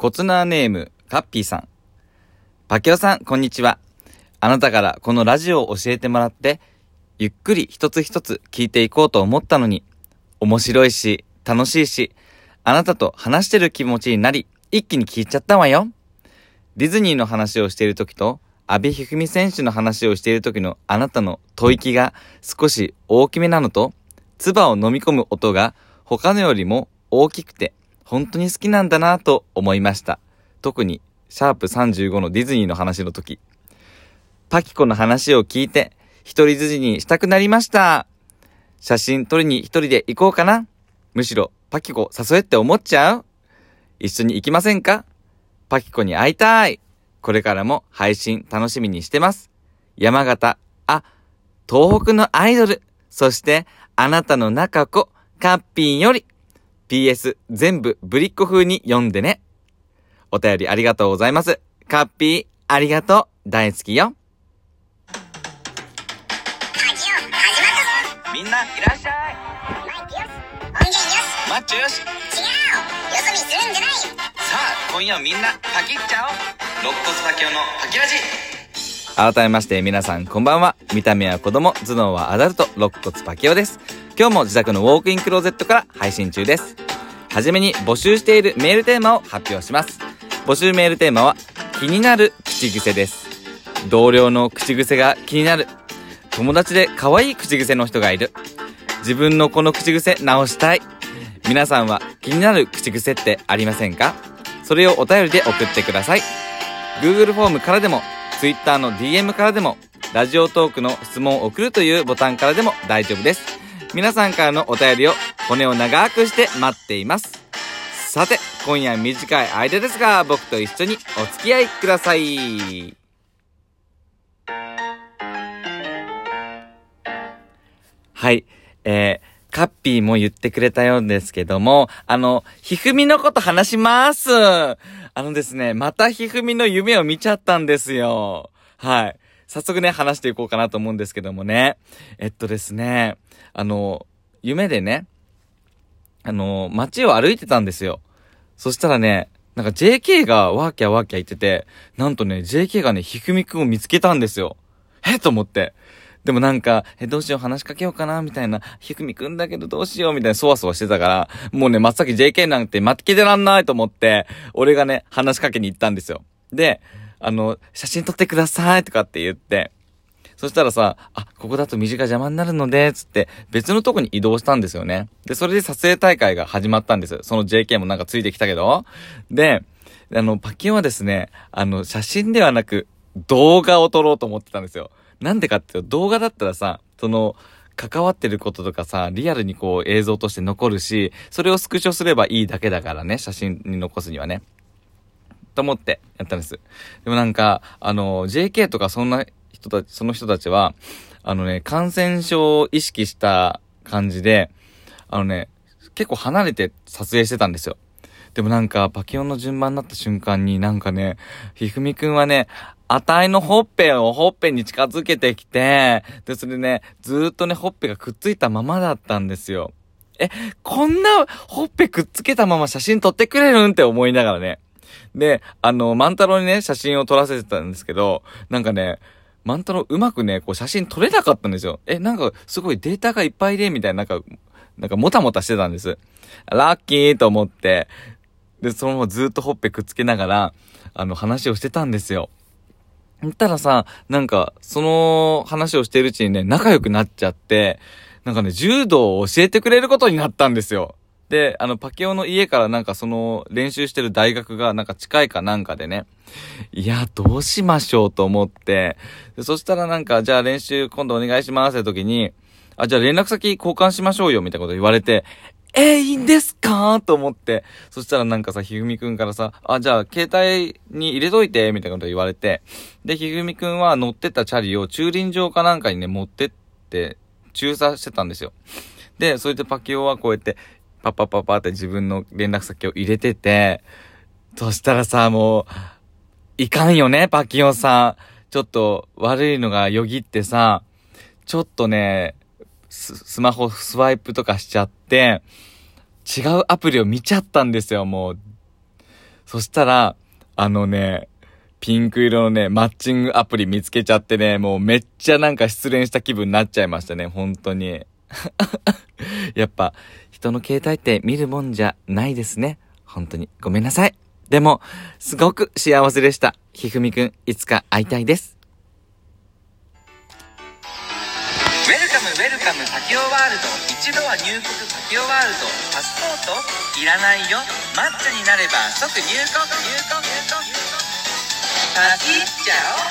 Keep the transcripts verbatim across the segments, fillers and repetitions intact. コツナーネームカッピーさん。パキオさん、こんにちは。あなたからこのラジオを教えてもらって、ゆっくり一つ一つ聞いていこうと思ったのに、面白いし楽しいし、あなたと話してる気持ちになり、一気に聞いちゃったわよ。ディズニーの話をしている時と阿部一二三選手の話をしている時のあなたの吐息が少し大きめなのと、唾を飲み込む音が他のよりも大きくて本当に好きなんだなぁと思いました。特にシャープさんじゅうごのディズニーの話の時、パキコの話を聞いて一人ディズニーしたくなりました。写真撮りに一人で行こうかな。むしろパキコ誘えって思っちゃう。一緒に行きませんか。パキコに会いたい。これからも配信楽しみにしてます。山形、あ、東北のアイドル、そしてあなたの中子カッピーより。 ピーエス 全部ぶりっ子風に読んでね。お便りありがとうございます。カッピーありがとう、大好きよ。みんないらっしゃい。マイクよし、音源よし、マッチョよし。違う、よそ見するんじゃない。さあ今夜みんなパキっちゃおう。肋骨パキオのパキラジ。改めまして皆さんこんばんは。見た目は子供、頭脳はアダルト、肋骨パキオです。今日も自宅のウォークインクローゼットから配信中です。はじめに募集しているメールテーマを発表します。募集メールテーマは気になる口癖です。同僚の口癖が気になる。友達で可愛い口癖の人がいる。自分のこの口癖直したい。皆さんは気になる口癖ってありませんか？それをお便りで送ってください。 Google フォームからでも Twitter の ディーエム からでもラジオトークの質問を送るというボタンからでも大丈夫です。皆さんからのお便りを骨を長くして待っています。さて今夜短い間ですが僕と一緒にお付き合いください。はい、えー、カッピーも言ってくれたようですけども、あの、ひふみのこと話します。あのですね、またひふみの夢を見ちゃったんですよ。はい。早速ね、話していこうかなと思うんですけどもね。えっとですね、あの、夢でね、あの、街を歩いてたんですよ。そしたらね、なんか ジェーケー がワーキャーワーキャー言ってて、なんとね、ジェーケー がね、ひふみくんを見つけたんですよ。えと思って。でもなんか、え、どうしよう、話しかけようかな、みたいな、ひくみくんだけどどうしよう、みたいな、そわそわしてたから、もうね、真っ先 ジェーケー なんて待ってきてらんないと思って、俺がね、話しかけに行ったんですよ。で、あの、写真撮ってください、とかって言って、そしたらさ、あ、ここだと短い邪魔になるので、つって、別のとこに移動したんですよね。で、それで撮影大会が始まったんですよ。その ジェーケー もなんかついてきたけど。で、あの、パキオはですね、あの、写真ではなく、動画を撮ろうと思ってたんですよ。なんでかっていうと、動画だったらさ、その、関わってることとかさ、リアルにこう映像として残るし、それをスクショすればいいだけだからね、写真に残すにはね。と思ってやったんです。でもなんか、あの、ジェーケー とかそんな人たち、その人たちは、あのね、感染症を意識した感じで、あのね、結構離れて撮影してたんですよ。でもなんか、パキオンの順番になった瞬間になんかね、ひふみくんはね、あたいのほっぺをほっぺに近づけてきて、で、それね、ずーっとね、ほっぺがくっついたままだったんですよ。え、こんなほっぺくっつけたまま写真撮ってくれるんって思いながらね。で、あの、万太郎にね、写真を撮らせてたんですけど、なんかね、万太郎うまくね、こう写真撮れなかったんですよ。え、なんか、すごいデータがいっぱいで、みたいな、なんか、なんかもたもたしてたんです。ラッキーと思って、で、そのままずーっとほっぺくっつけながら、あの、話をしてたんですよ。たらさ、なんか、その話をしてるうちにね、仲良くなっちゃって、なんかね、柔道を教えてくれることになったんですよ。で、あの、パキオの家からなんかその、練習してる大学がなんか近いかなんかでね、いや、どうしましょうと思って、でそしたらなんか、じゃあ練習今度お願いしますって時に、あ、じゃあ連絡先交換しましょうよみたいなこと言われて、えー、いいんですかと思って。そしたらなんかさ、ひふみくんからさ、あ、じゃあ、携帯に入れといて、みたいなこと言われて。で、ひふみくんは乗ってったチャリを駐輪場かなんかにね、持ってって、駐車してたんですよ。で、それでパキオはこうやって、パッパッパッパって自分の連絡先を入れてて、そしたらさ、もう、いかんよね、パキオさん。ちょっと、悪いのがよぎってさ、ちょっとね、ス, スマホスワイプとかしちゃって違うアプリを見ちゃったんですよ。もうそしたら、あのね、ピンク色のね、マッチングアプリ見つけちゃってね、もうめっちゃなんか失恋した気分になっちゃいましたね、本当に。やっぱ、人の携帯って見るもんじゃないですね。本当にごめんなさい。でも、すごく幸せでした。ひふみくん、いつか会いたいです。ウェルカムウェルカムパキオワールド、一度は入国パキオワールド、パスポートいらないよ、マッチョになれば即入国入国入国パキっちゃお。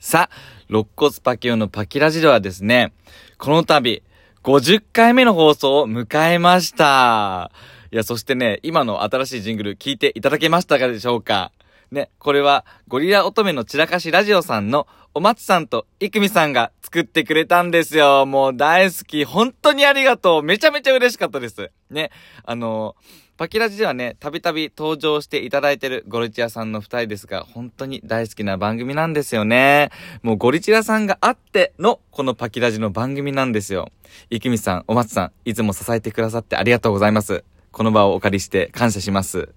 さあ、肋骨パキオのパキラジではですね、この度ごじゅっかいめの放送を迎えました。いや、そしてね、今の新しいジングル聞いていただけましたかでしょうかね。これはゴリラ乙女の散らかしラジオさんのお松さんといくみさんが作ってくれたんですよ。もう大好き、本当にありがとう、めちゃめちゃ嬉しかったですね。あのパキラジではね、たびたび登場していただいてるゴリチラさんの二人ですが、本当に大好きな番組なんですよね。もうゴリチラさんがあってのこのパキラジの番組なんですよ。いくみさん、お松さん、いつも支えてくださってありがとうございます。この場をお借りして感謝します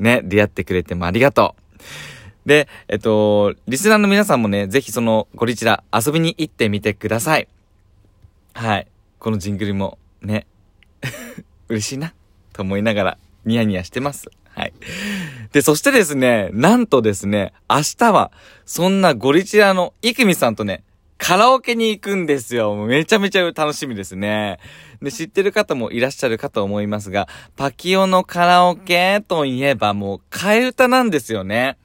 ね。出会ってくれてもありがとう。で、えっと、リスナーの皆さんもね、ぜひそのゴリチラ遊びに行ってみてください。はい。このジングルもね、嬉しいな、と思いながらニヤニヤしてます。はい。で、そしてですね、なんとですね、明日はそんなゴリチラのいくみさんとね、カラオケに行くんですよ。めちゃめちゃ楽しみですね。で、知ってる方もいらっしゃるかと思いますが、パキオのカラオケといえばもう替え歌なんですよね。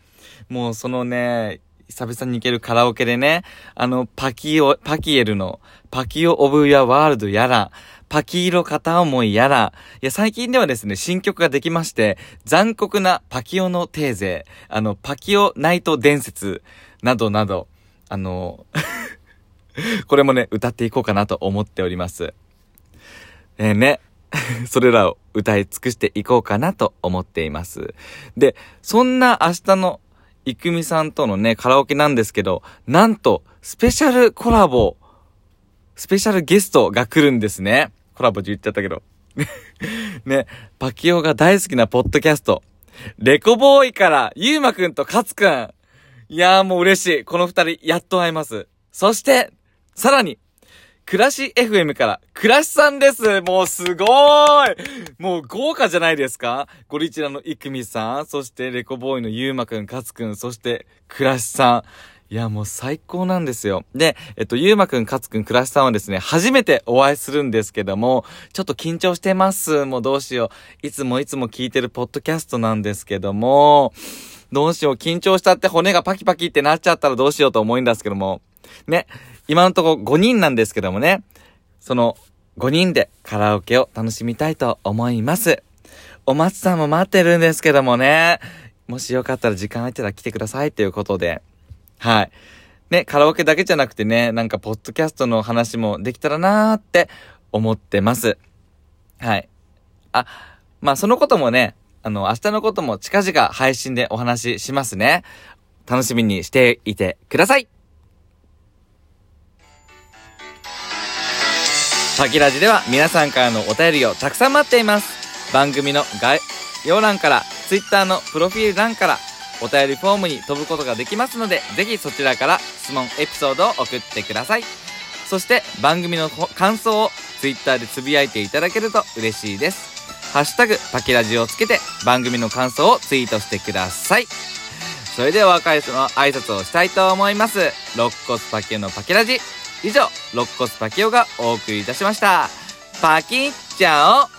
もうそのね、久々に行けるカラオケでね、あのパキオ、パキエルのパキオオブヤワールドやら、パキ色片思いやら、いや最近ではですね、新曲ができまして、残酷なパキオのテーゼ、あのパキオナイト伝説などなど、あのこれもね、歌っていこうかなと思っております。えー、ね。それらを歌い尽くしていこうかなと思っています。で、そんな明日のいくみさんとのね、カラオケなんですけど、なんと、スペシャルコラボ、スペシャルゲストが来るんですね。コラボって言っちゃったけど。ね、パキオが大好きなポッドキャスト、レコボーイからゆうまくんとかつくん。いやーもう嬉しい。この二人、やっと会えます。そして、さらに、くらし エフエム からくらしさんです。もうすごーい、もう豪華じゃないですか。ゴリチラのいくみさん、そしてレコボーイのゆうまくん、かつくん、そしてくらしさん、いやもう最高なんですよ。で、えっとゆうまくん、かつくん、くらしさんはですね、初めてお会いするんですけども、ちょっと緊張してます。もうどうしよう、いつもいつも聞いてるポッドキャストなんですけども、どうしよう、緊張したって骨がパキパキってなっちゃったらどうしようと思うんですけどもね、今のところごにんなんですけどもね、そのごにんでカラオケを楽しみたいと思います。お松さんも待ってるんですけどもね、もしよかったら時間空いたら来てくださいということで、はい。ね、カラオケだけじゃなくてね、なんかポッドキャストの話もできたらなーって思ってます。はい。あ、まあそのこともね、あの明日のことも近々配信でお話ししますね。楽しみにしていてください。パキラジでは皆さんからのお便りをたくさん待っています。番組の概要欄から、Twitter のプロフィール欄からお便りフォームに飛ぶことができますので、ぜひそちらから質問、エピソードを送ってください。そして番組の感想を Twitter でつぶやいていただけると嬉しいです。ハッシュタグパキラジをつけて番組の感想をツイートしてください。それではお別れの挨拶をしたいと思います。肋骨パキオのパキラジ。以上、肋骨パキオがお送りいたしました。パキッチャオ。